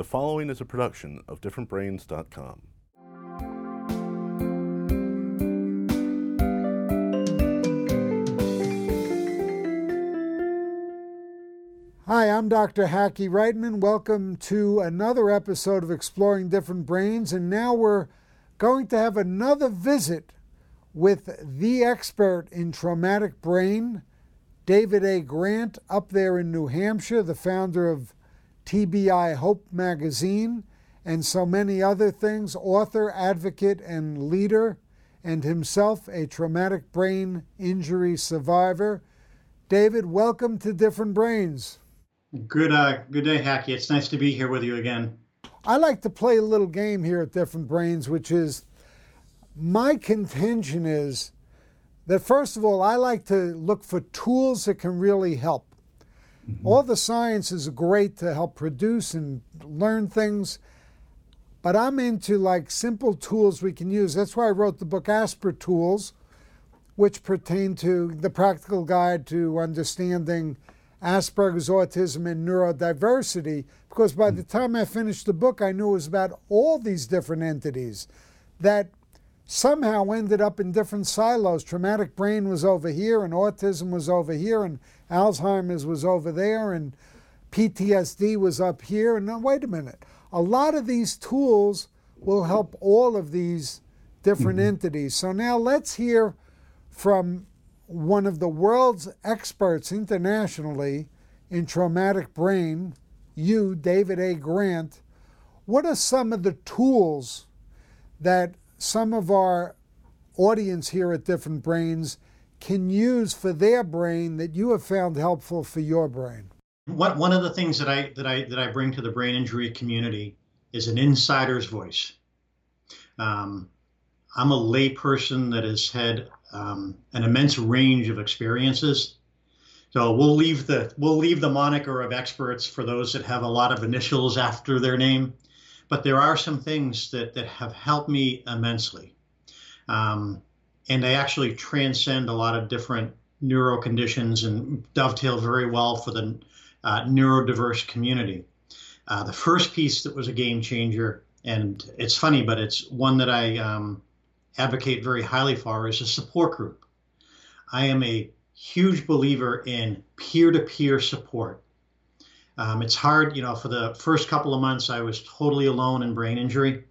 The following is a production of differentbrains.com. Hi, I'm Dr. Hackey Reitman. Welcome to another episode of Exploring Different Brains. And now we're going to have another visit with the expert in traumatic brain, David A. Grant, up there in New Hampshire, the founder of TBI Hope Magazine, and so many other things, author, advocate, and leader, and himself a traumatic brain injury survivor. David, welcome to Different Brains. Good day, Hackey. It's nice to be here with you again. I like to play a little game here at Different Brains, which is, my contention is that, first of all, I like to look for tools that can really help. All the science is great to help produce and learn things, but I'm into like simple tools we can use. That's why I wrote the book Asper Tools, which pertain to the practical guide to understanding Asperger's autism and neurodiversity, because by the time I finished the book, I knew it was about all these different entities that somehow ended up in different silos. Traumatic brain was over here, and autism was over here, and Alzheimer's was over there, and PTSD was up here. And now, wait a minute, a lot of these tools will help all of these different entities. So now let's hear from one of the world's experts internationally in traumatic brain, you, David A. Grant. What are some of the tools that some of our audience here at Different Brains can use for their brain that you have found helpful for your brain? One of the things that I bring to the brain injury community is an insider's voice. I'm a lay person that has had an immense range of experiences. So we'll leave the moniker of experts for those that have a lot of initials after their name. But there are some things that have helped me immensely. And they actually transcend a lot of different neuro conditions and dovetail very well for the neurodiverse community. The first piece that was a game changer, and it's funny, but it's one that I advocate very highly for, is a support group. I am a huge believer in peer-to-peer support. It's hard, for the first couple of months, I was totally alone in brain injury.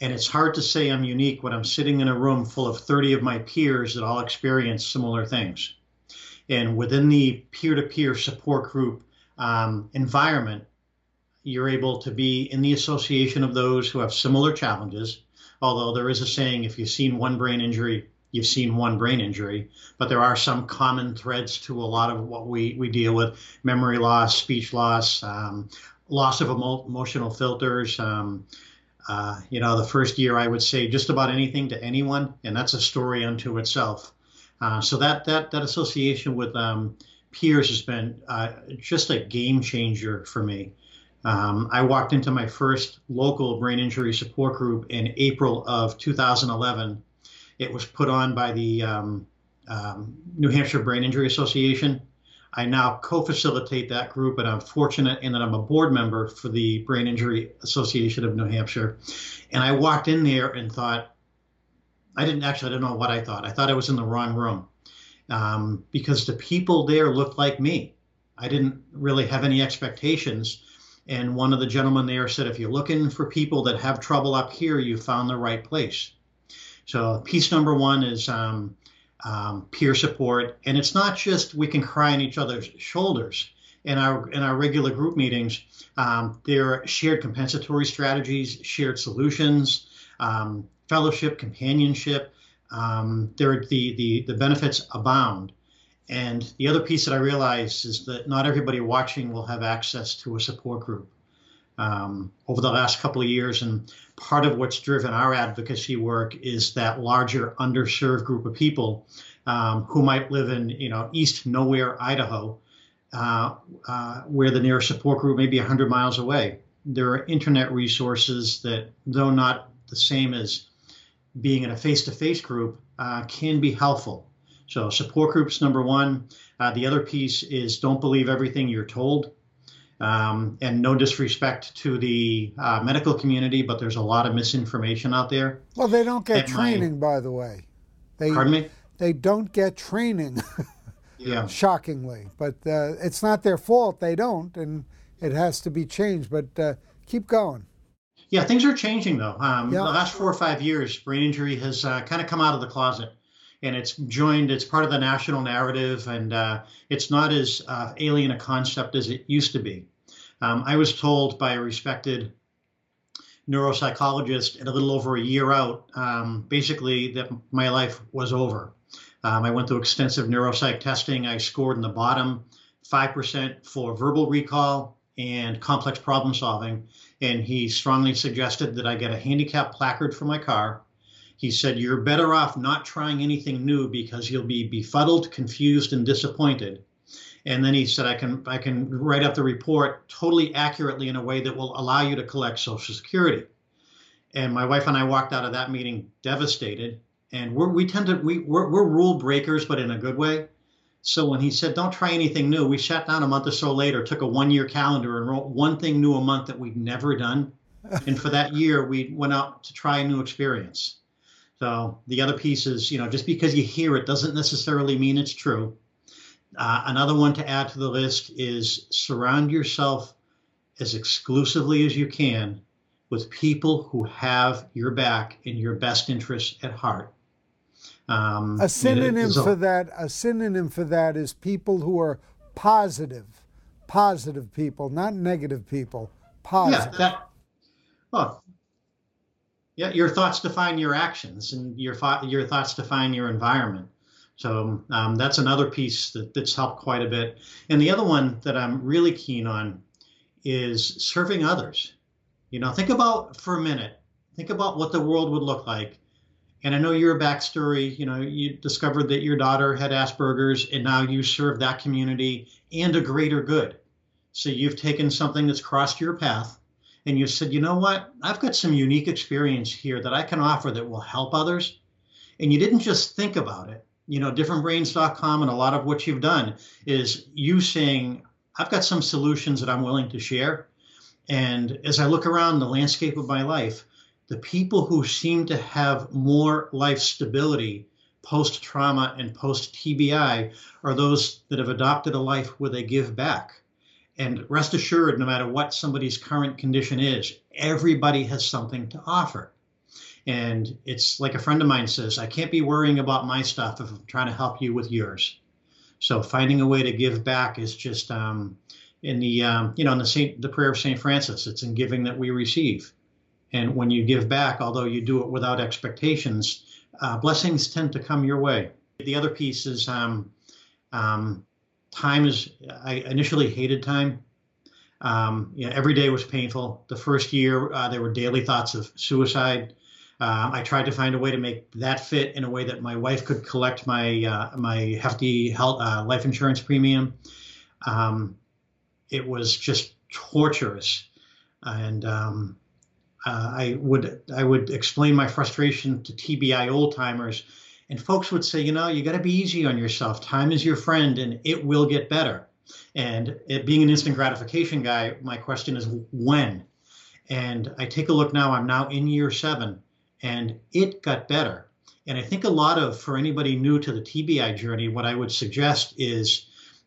And it's hard to say I'm unique when I'm sitting in a room full of 30 of my peers that all experience similar things. And within the peer-to-peer support group environment, you're able to be in the association of those who have similar challenges. Although there is a saying, if you've seen one brain injury, you've seen one brain injury, but there are some common threads to a lot of what we deal with: memory loss, speech loss, loss of emotional filters. The first year I would say just about anything to anyone, and that's a story unto itself. So that association with peers has been just a game changer for me. I walked into my first local brain injury support group in April of 2011. It was put on by the New Hampshire Brain Injury Association. I now co-facilitate that group, and I'm fortunate in that I'm a board member for the Brain Injury Association of New Hampshire. And I walked in there and thought, I didn't know what I thought. I thought I was in the wrong room because the people there looked like me. I didn't really have any expectations. And one of the gentlemen there said, if you're looking for people that have trouble up here, you found the right place. So piece number one is peer support, and it's not just we can cry on each other's shoulders. In our regular group meetings, there are shared compensatory strategies, shared solutions, fellowship, companionship. The benefits abound. And the other piece that I realized is that not everybody watching will have access to a support group. Over the last couple of years, and part of what's driven our advocacy work is that larger underserved group of people who might live in East Nowhere, Idaho, where the nearest support group may be 100 miles away. There are internet resources that, though not the same as being in a face-to-face group, can be helpful. So support groups, number one. The other piece is don't believe everything you're told. And no disrespect to the medical community, but there's a lot of misinformation out there. Well, they don't get training, by the way. Pardon me? They don't get training, yeah. Shockingly. But it's not their fault. They don't, and it has to be changed. But keep going. Yeah, things are changing, though. The last 4 or 5 years, brain injury has kind of come out of the closet. And it's part of the national narrative, and it's not as alien a concept as it used to be. I was told by a respected neuropsychologist at a little over a year out, basically that my life was over. I went through extensive neuropsych testing. I scored in the bottom 5% for verbal recall and complex problem solving. And he strongly suggested that I get a handicap placard for my car. He said, you're better off not trying anything new because you'll be befuddled, confused, and disappointed. And then he said, I can write up the report totally accurately in a way that will allow you to collect Social Security. And my wife and I walked out of that meeting devastated. And we're rule breakers, but in a good way. So when he said, don't try anything new, we sat down a month or so later, took a one-year calendar and wrote one thing new a month that we'd never done. And for that year, we went out to try a new experience. So the other piece is, just because you hear it doesn't necessarily mean it's true. Another one to add to the list is surround yourself as exclusively as you can with people who have your back and your best interests at heart. A synonym for that is people who are positive people, not negative people, positive. Yeah, your thoughts define your actions, and your thoughts define your environment. So that's another piece that's helped quite a bit. And the other one that I'm really keen on is serving others. Think about what the world would look like. And I know your backstory, you discovered that your daughter had Asperger's, and now you serve that community and a greater good. So you've taken something that's crossed your path, and you said, you know what, I've got some unique experience here that I can offer that will help others. And you didn't just think about it. Differentbrains.com and a lot of what you've done is you saying, I've got some solutions that I'm willing to share. And as I look around the landscape of my life, the people who seem to have more life stability post-trauma and post-TBI are those that have adopted a life where they give back. And rest assured, no matter what somebody's current condition is, everybody has something to offer. And it's like a friend of mine says, I can't be worrying about my stuff if I'm trying to help you with yours. So finding a way to give back is just in the prayer of St. Francis, it's in giving that we receive. And when you give back, although you do it without expectations, blessings tend to come your way. The other piece is, I initially hated time. Every day was painful. The first year, there were daily thoughts of suicide. I tried to find a way to make that fit in a way that my wife could collect my hefty life insurance premium. It was just torturous. And I would explain my frustration to TBI old timers. And folks would say, you got to be easy on yourself. Time is your friend and it will get better. And being an instant gratification guy, my question is when? And I take a look now, I'm now in year 7 and it got better. And I think for anybody new to the TBI journey, what I would suggest is,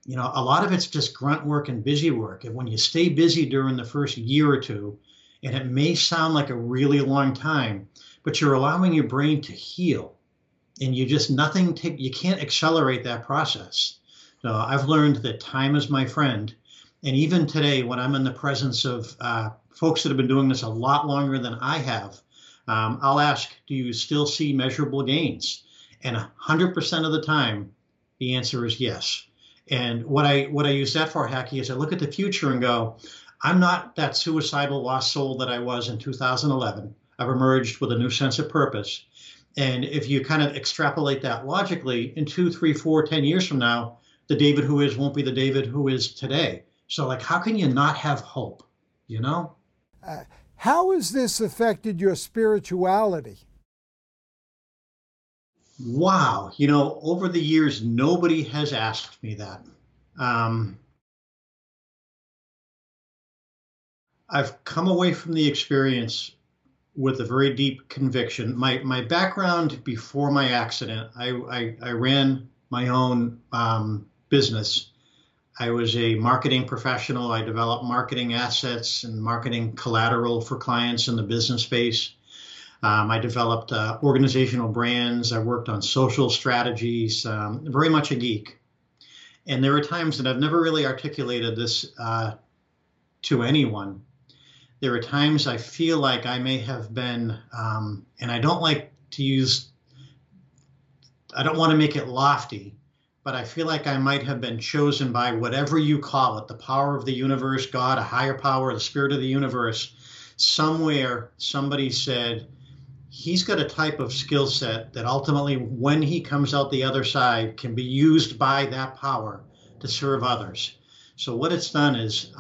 a lot of it's just grunt work and busy work. And when you stay busy during the first year or two, and it may sound like a really long time, but you're allowing your brain to heal. And you can't accelerate that process. So I've learned that time is my friend. And even today, when I'm in the presence of folks that have been doing this a lot longer than I have, I'll ask, do you still see measurable gains? And 100% of the time, the answer is yes. And what I use that for, Hackey, is I look at the future and go, I'm not that suicidal lost soul that I was in 2011. I've emerged with a new sense of purpose. And if you kind of extrapolate that logically, in 2, 3, 4, 10 years from now, the David who is won't be the David who is today. So how can you not have hope, How has this affected your spirituality? Wow. Over the years, nobody has asked me that. I've come away from the experience with a very deep conviction. My background before my accident, I ran my own business. I was a marketing professional. I developed marketing assets and marketing collateral for clients in the business space. I developed organizational brands. I worked on social strategies, very much a geek. And there are times that I've never really articulated this to anyone. There are times I feel like I may have been, and I don't like to use, I don't want to make it lofty, but I feel like I might have been chosen by whatever you call it, the power of the universe, God, a higher power, the spirit of the universe. Somewhere somebody said, he's got a type of skill set that ultimately when he comes out the other side can be used by that power to serve others. So what it's done is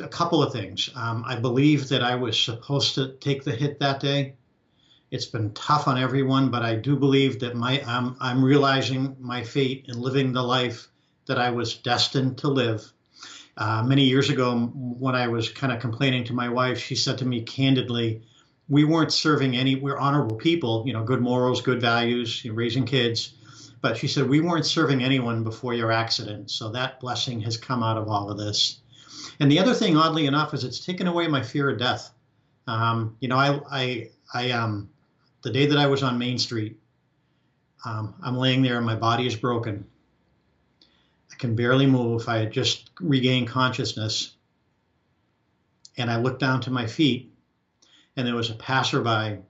a couple of things. I believe that I was supposed to take the hit that day. It's been tough on everyone, but I do believe that I'm realizing my fate and living the life that I was destined to live. Many years ago, when I was kind of complaining to my wife, she said to me candidly, we weren't serving any, we're honorable people, you know, good morals, good values, you know, raising kids. But she said, we weren't serving anyone before your accident. So that blessing has come out of all of this. And the other thing, oddly enough, is it's taken away my fear of death. You know, I the day that I was on Main Street, I'm laying there and my body is broken. I can barely move. I had just regained consciousness. And I looked down to my feet and there was a passerby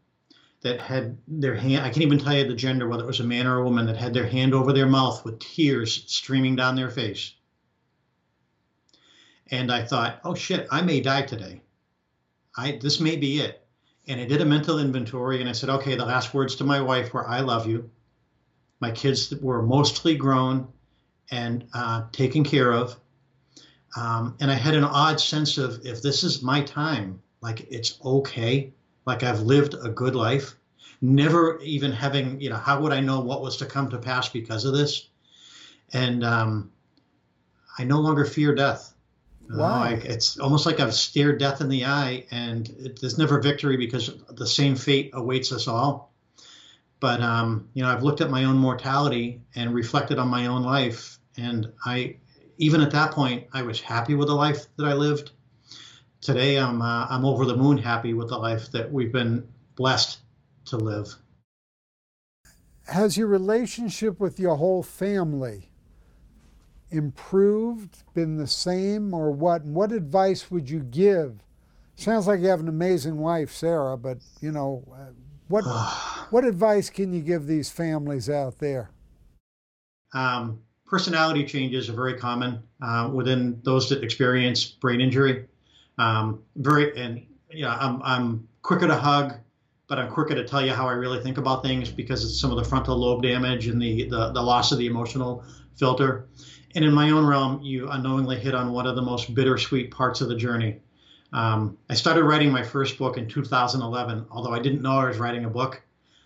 that had their hand, I can't even tell you the gender, whether it was a man or a woman, that had their hand over their mouth with tears streaming down their face. And I thought, oh shit, I may die today. This may be it. And I did a mental inventory and I said, okay, the last words to my wife were, I love you. My kids were mostly grown and taken care of. And I had an odd sense of, if this is my time, like it's okay. Like I've lived a good life, never even having, you know, how would I know what was to come to pass because of this? And I no longer fear death. Wow. It's almost like I've stared death in the eye, and there's never victory because the same fate awaits us all. But, you know, I've looked at my own mortality and reflected on my own life. And even at that point, I was happy with the life that I lived. Today, I'm over the moon happy with the life that we've been blessed to live. Has your relationship with your whole family improved, been the same, or what? And what advice would you give? Sounds like you have an amazing wife, Sarah, but you know, what advice can you give these families out there? Personality changes are very common within those that experience brain injury. I'm quicker to hug, but I'm quicker to tell you how I really think about things because of some of the frontal lobe damage and the loss of the emotional filter. And in my own realm, you unknowingly hit on one of the most bittersweet parts of the journey. I started writing my first book in 2011, although I didn't know I was writing a book.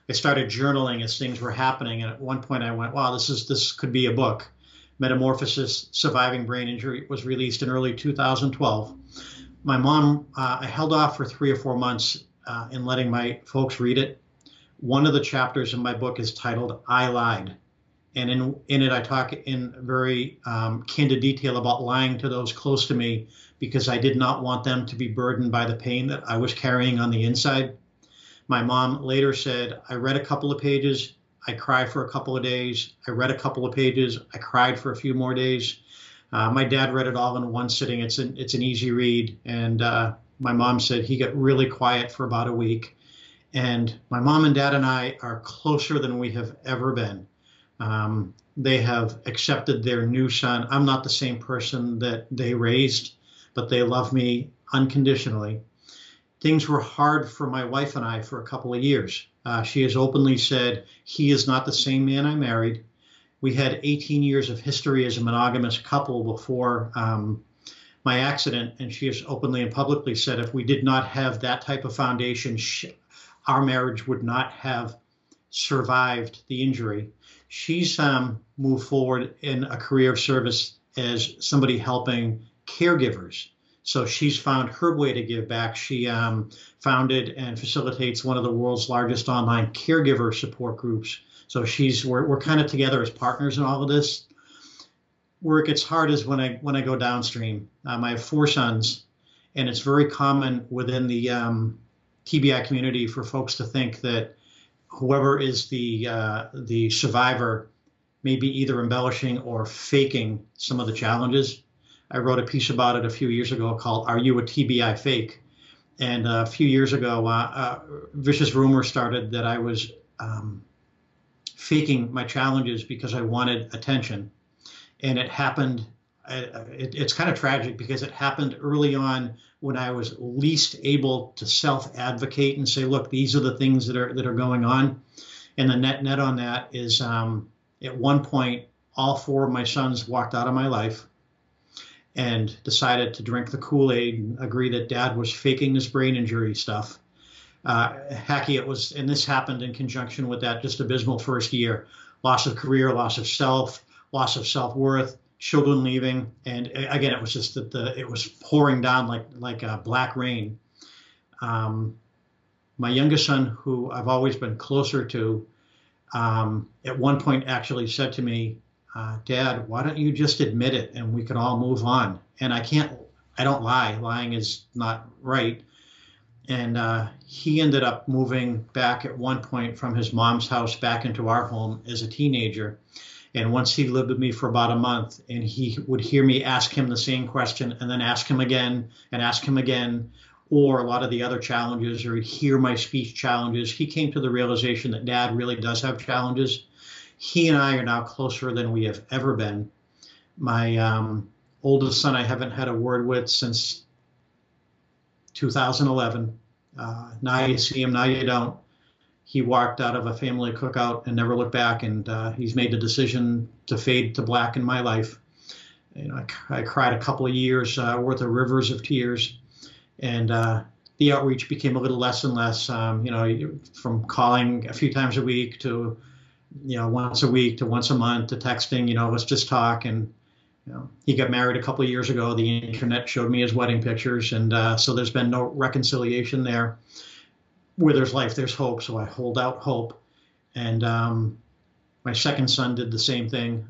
I started journaling as things were happening. And at one point I went, wow, this could be a book. Metamorphosis, Surviving Brain Injury was released in early 2012. My mom, I held off for 3 or 4 months in letting my folks read it. One of the chapters in my book is titled, I Lied. And in it, I talk in very candid detail about lying to those close to me because I did not want them to be burdened by the pain that I was carrying on the inside. My mom later said, I read a couple of pages. I cried for a couple of days. I read a couple of pages. I cried for a few more days. My dad read it all in one sitting. It's an easy read. And my mom said he got really quiet for about a week. And my mom and dad and I are closer than we have ever been. They have accepted their new son. I'm not the same person that they raised, but they love me unconditionally. Things were hard for my wife and I for a couple of years. She has openly said, he is not the same man I married. We had 18 years of history as a monogamous couple before my accident. And she has openly and publicly said, if we did not have that type of foundation, our marriage would not have survived the injury. She's moved forward in a career of service as somebody helping caregivers. So she's found her way to give back. She founded and facilitates one of the world's largest online caregiver support groups. So we're kind of together as partners in all of this. Where it gets hard is when I go downstream. I have four sons, and it's very common within the TBI community for folks to think that whoever is the survivor may be either embellishing or faking some of the challenges. I wrote a piece about it a few years ago called "Are You a TBI Fake?" And a few years ago, vicious rumor started that I was faking my challenges because I wanted attention. And it happened, it's kind of tragic because it happened early on when I was least able to self-advocate and say, look, these are the things that are going on. And the net on that is at one point, all four of my sons walked out of my life and decided to drink the Kool-Aid and agree that dad was faking this brain injury stuff. Hackey, it was, and this happened in conjunction with that just abysmal first year, loss of career, loss of self, loss of self-worth, children leaving. And again, it was just that it was pouring down like black rain. My youngest son, who I've always been closer to, at one point actually said to me, Dad, why don't you just admit it and we can all move on? And I don't lie. Lying is not right. And he ended up moving back at one point from his mom's house back into our home as a teenager. And once he lived with me for about a month, and he would hear me ask him the same question and then ask him again and ask him again, or a lot of the other challenges, or he'd hear my speech challenges. He came to the realization that dad really does have challenges. He and I are now closer than we have ever been. My oldest son, I haven't had a word with since 2011. Now you see him, now you don't. He walked out of a family cookout and never looked back, and he's made the decision to fade to black in my life. You know, I cried a couple of years worth of rivers of tears, and the outreach became a little less and less, you know, from calling a few times a week to, you know, once a week to once a month to texting, you know, let's just talk. And, you know, he got married a couple of years ago. The internet showed me his wedding pictures, and so there's been no reconciliation there. Where there's life, there's hope. So I hold out hope. And my second son did the same thing.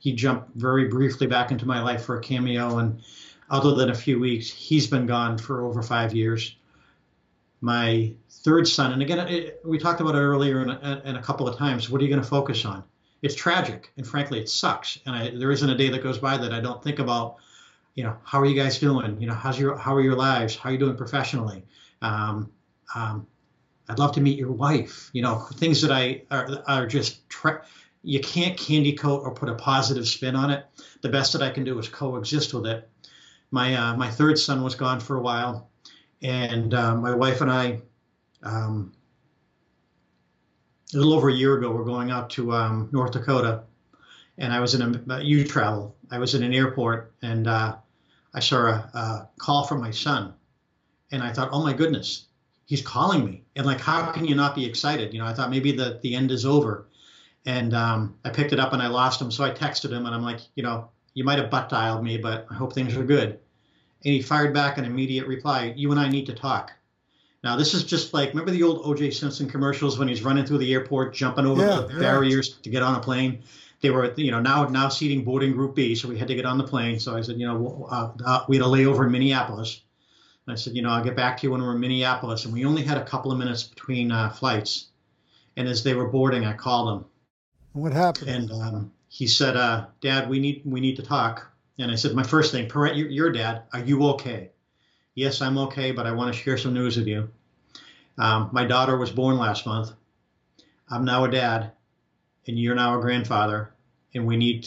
He jumped very briefly back into my life for a cameo. And other than a few weeks, he's been gone for over 5 years. My third son, and again, we talked about it earlier and a couple of times, what are you going to focus on? It's tragic. And frankly, it sucks. And there isn't a day that goes by that I don't think about, you know, how are you guys doing? You know, how are your lives? How are you doing professionally? I'd love to meet your wife, you know, things that are just, you can't candy coat or put a positive spin on it. The best that I can do is coexist with it. My third son was gone for a while, and my wife and I, a little over a year ago, were going out to North Dakota, and I was in I was in an airport, and I saw a call from my son, and I thought, oh my goodness, he's calling me. And like, how can you not be excited? You know, I thought maybe the end is over. And I picked it up and I lost him. So I texted him and I'm like, you know, you might have butt dialed me, but I hope things are good. And he fired back an immediate reply. You and I need to talk. Now, this is just like, remember the old O.J. Simpson commercials when he's running through the airport, jumping over the barriers to get on a plane? They were, you know, now seating boarding group B. So we had to get on the plane. So I said, you know, we had a layover in Minneapolis. I said, you know, I'll get back to you when we're in Minneapolis. And we only had a couple of minutes between flights. And as they were boarding, I called him. What happened? And he said, Dad, we need to talk. And I said, my first thing, your dad, are you okay? Yes, I'm okay, but I want to share some news with you. My daughter was born last month. I'm now a dad, and you're now a grandfather, and we need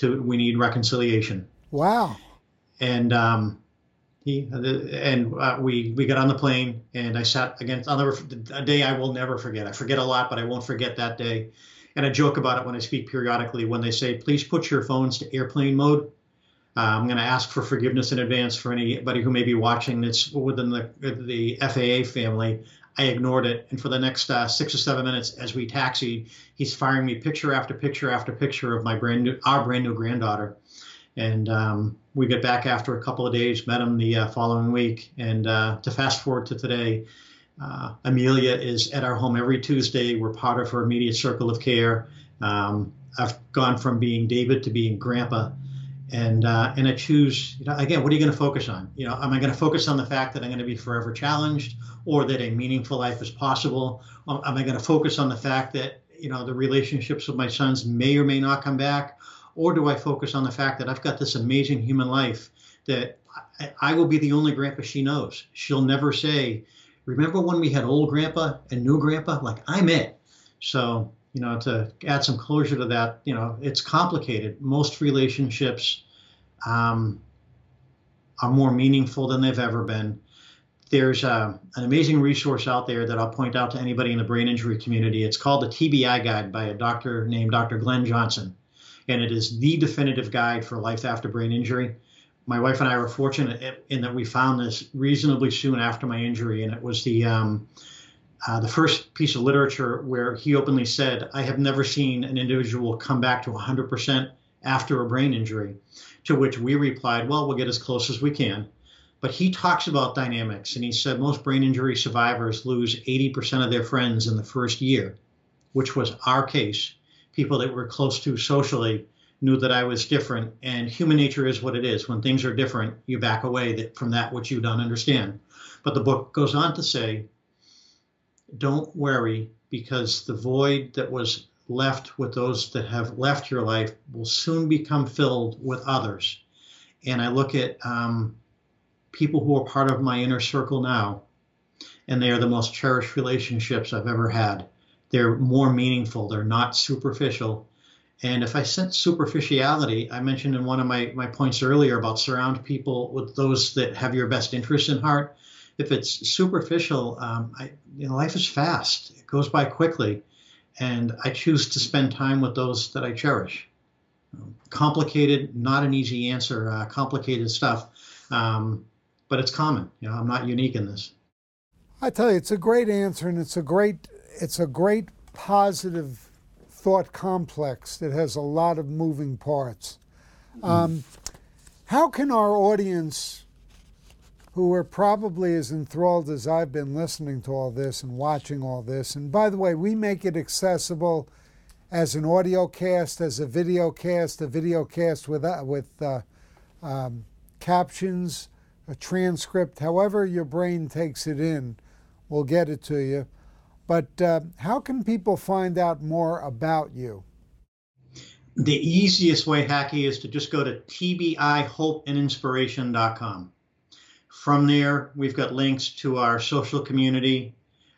reconciliation. Wow. And we got on the plane, and I sat against a day I will never forget. I forget a lot, but I won't forget that day. And I joke about it when I speak periodically, when they say, please put your phones to airplane mode. I'm going to ask for forgiveness in advance for anybody who may be watching that's within the FAA family. I ignored it. And for the next 6 or 7 minutes, as we taxied, he's firing me picture after picture after picture of our brand new granddaughter. And we get back after a couple of days, met him the following week. And to fast forward to today, Amelia is at our home every Tuesday. We're part of her immediate circle of care. I've gone from being David to being Grandpa. And I choose, you know, again, what are you going to focus on? You know, am I going to focus on the fact that I'm going to be forever challenged, or that a meaningful life is possible? Or am I going to focus on the fact that, you know, the relationships with my sons may or may not come back? Or do I focus on the fact that I've got this amazing human life that I will be the only grandpa she knows? She'll never say, remember when we had old grandpa and new grandpa? Like, I'm it. So, you know, to add some closure to that, you know, it's complicated. Most relationships are more meaningful than they've ever been. There's an amazing resource out there that I'll point out to anybody in the brain injury community. It's called the TBI Guide by a doctor named Dr. Glenn Johnson. And it is the definitive guide for life after brain injury. My wife and I were fortunate in that we found this reasonably soon after my injury. And it was the first piece of literature where he openly said, I have never seen an individual come back to 100% after a brain injury, to which we replied, well, we'll get as close as we can. But he talks about dynamics, and he said most brain injury survivors lose 80% of their friends in the first year, which was our case. People that we're close to socially knew that I was different, and human nature is what it is. When things are different, you back away from that which you don't understand. But the book goes on to say, don't worry, because the void that was left with those that have left your life will soon become filled with others. And I look at people who are part of my inner circle now, and they are the most cherished relationships I've ever had. They're more meaningful. They're not superficial. And if I sense superficiality, I mentioned in one of my points earlier about surround people with those that have your best interests in heart. If it's superficial, you know, life is fast. It goes by quickly. And I choose to spend time with those that I cherish. Complicated, not an easy answer, complicated stuff. But it's common. You know, I'm not unique in this. I tell you, it's a great answer, and it's a great positive thought complex that has a lot of moving parts. How can our audience, who are probably as enthralled as I've been listening to all this and watching all this, and by the way, we make it accessible as an audio cast, as a video cast with captions, a transcript, however your brain takes it in, we'll get it to you. But how can people find out more about you? The easiest way, Hackey, is to just go to tbihopeandinspiration.com. From there, we've got links to our social community,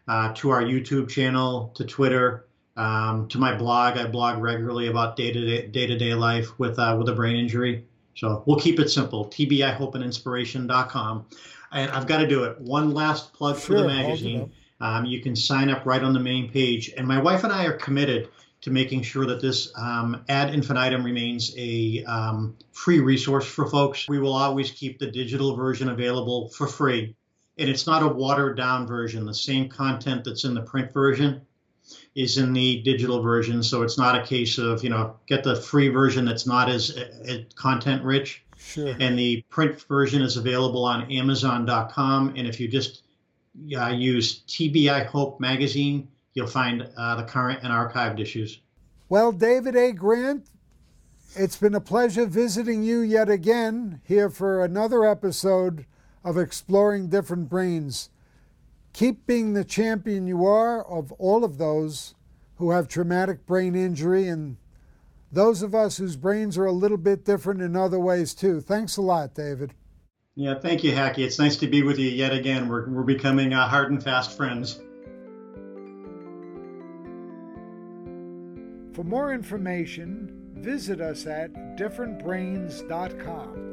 to our YouTube channel, to Twitter, to my blog. I blog regularly about day-to-day life with a brain injury. So we'll keep it simple, tbihopeandinspiration.com. And I've got to do it. One last plug for the magazine. You can sign up right on the main page. And my wife and I are committed to making sure that this ad infinitum remains a free resource for folks. We will always keep the digital version available for free. And it's not a watered down version. The same content that's in the print version is in the digital version. So it's not a case of, you know, get the free version that's not as content rich. Sure. And the print version is available on Amazon.com. And if you just use TBI Hope Magazine, you'll find the current and archived issues. Well, David A. Grant, it's been a pleasure visiting you yet again here for another episode of Exploring Different Brains. Keep being the champion you are of all of those who have traumatic brain injury and those of us whose brains are a little bit different in other ways too. Thanks a lot, David. Yeah, thank you, Hackey. It's nice to be with you yet again. We're becoming hard and fast friends. For more information, visit us at differentbrains.com.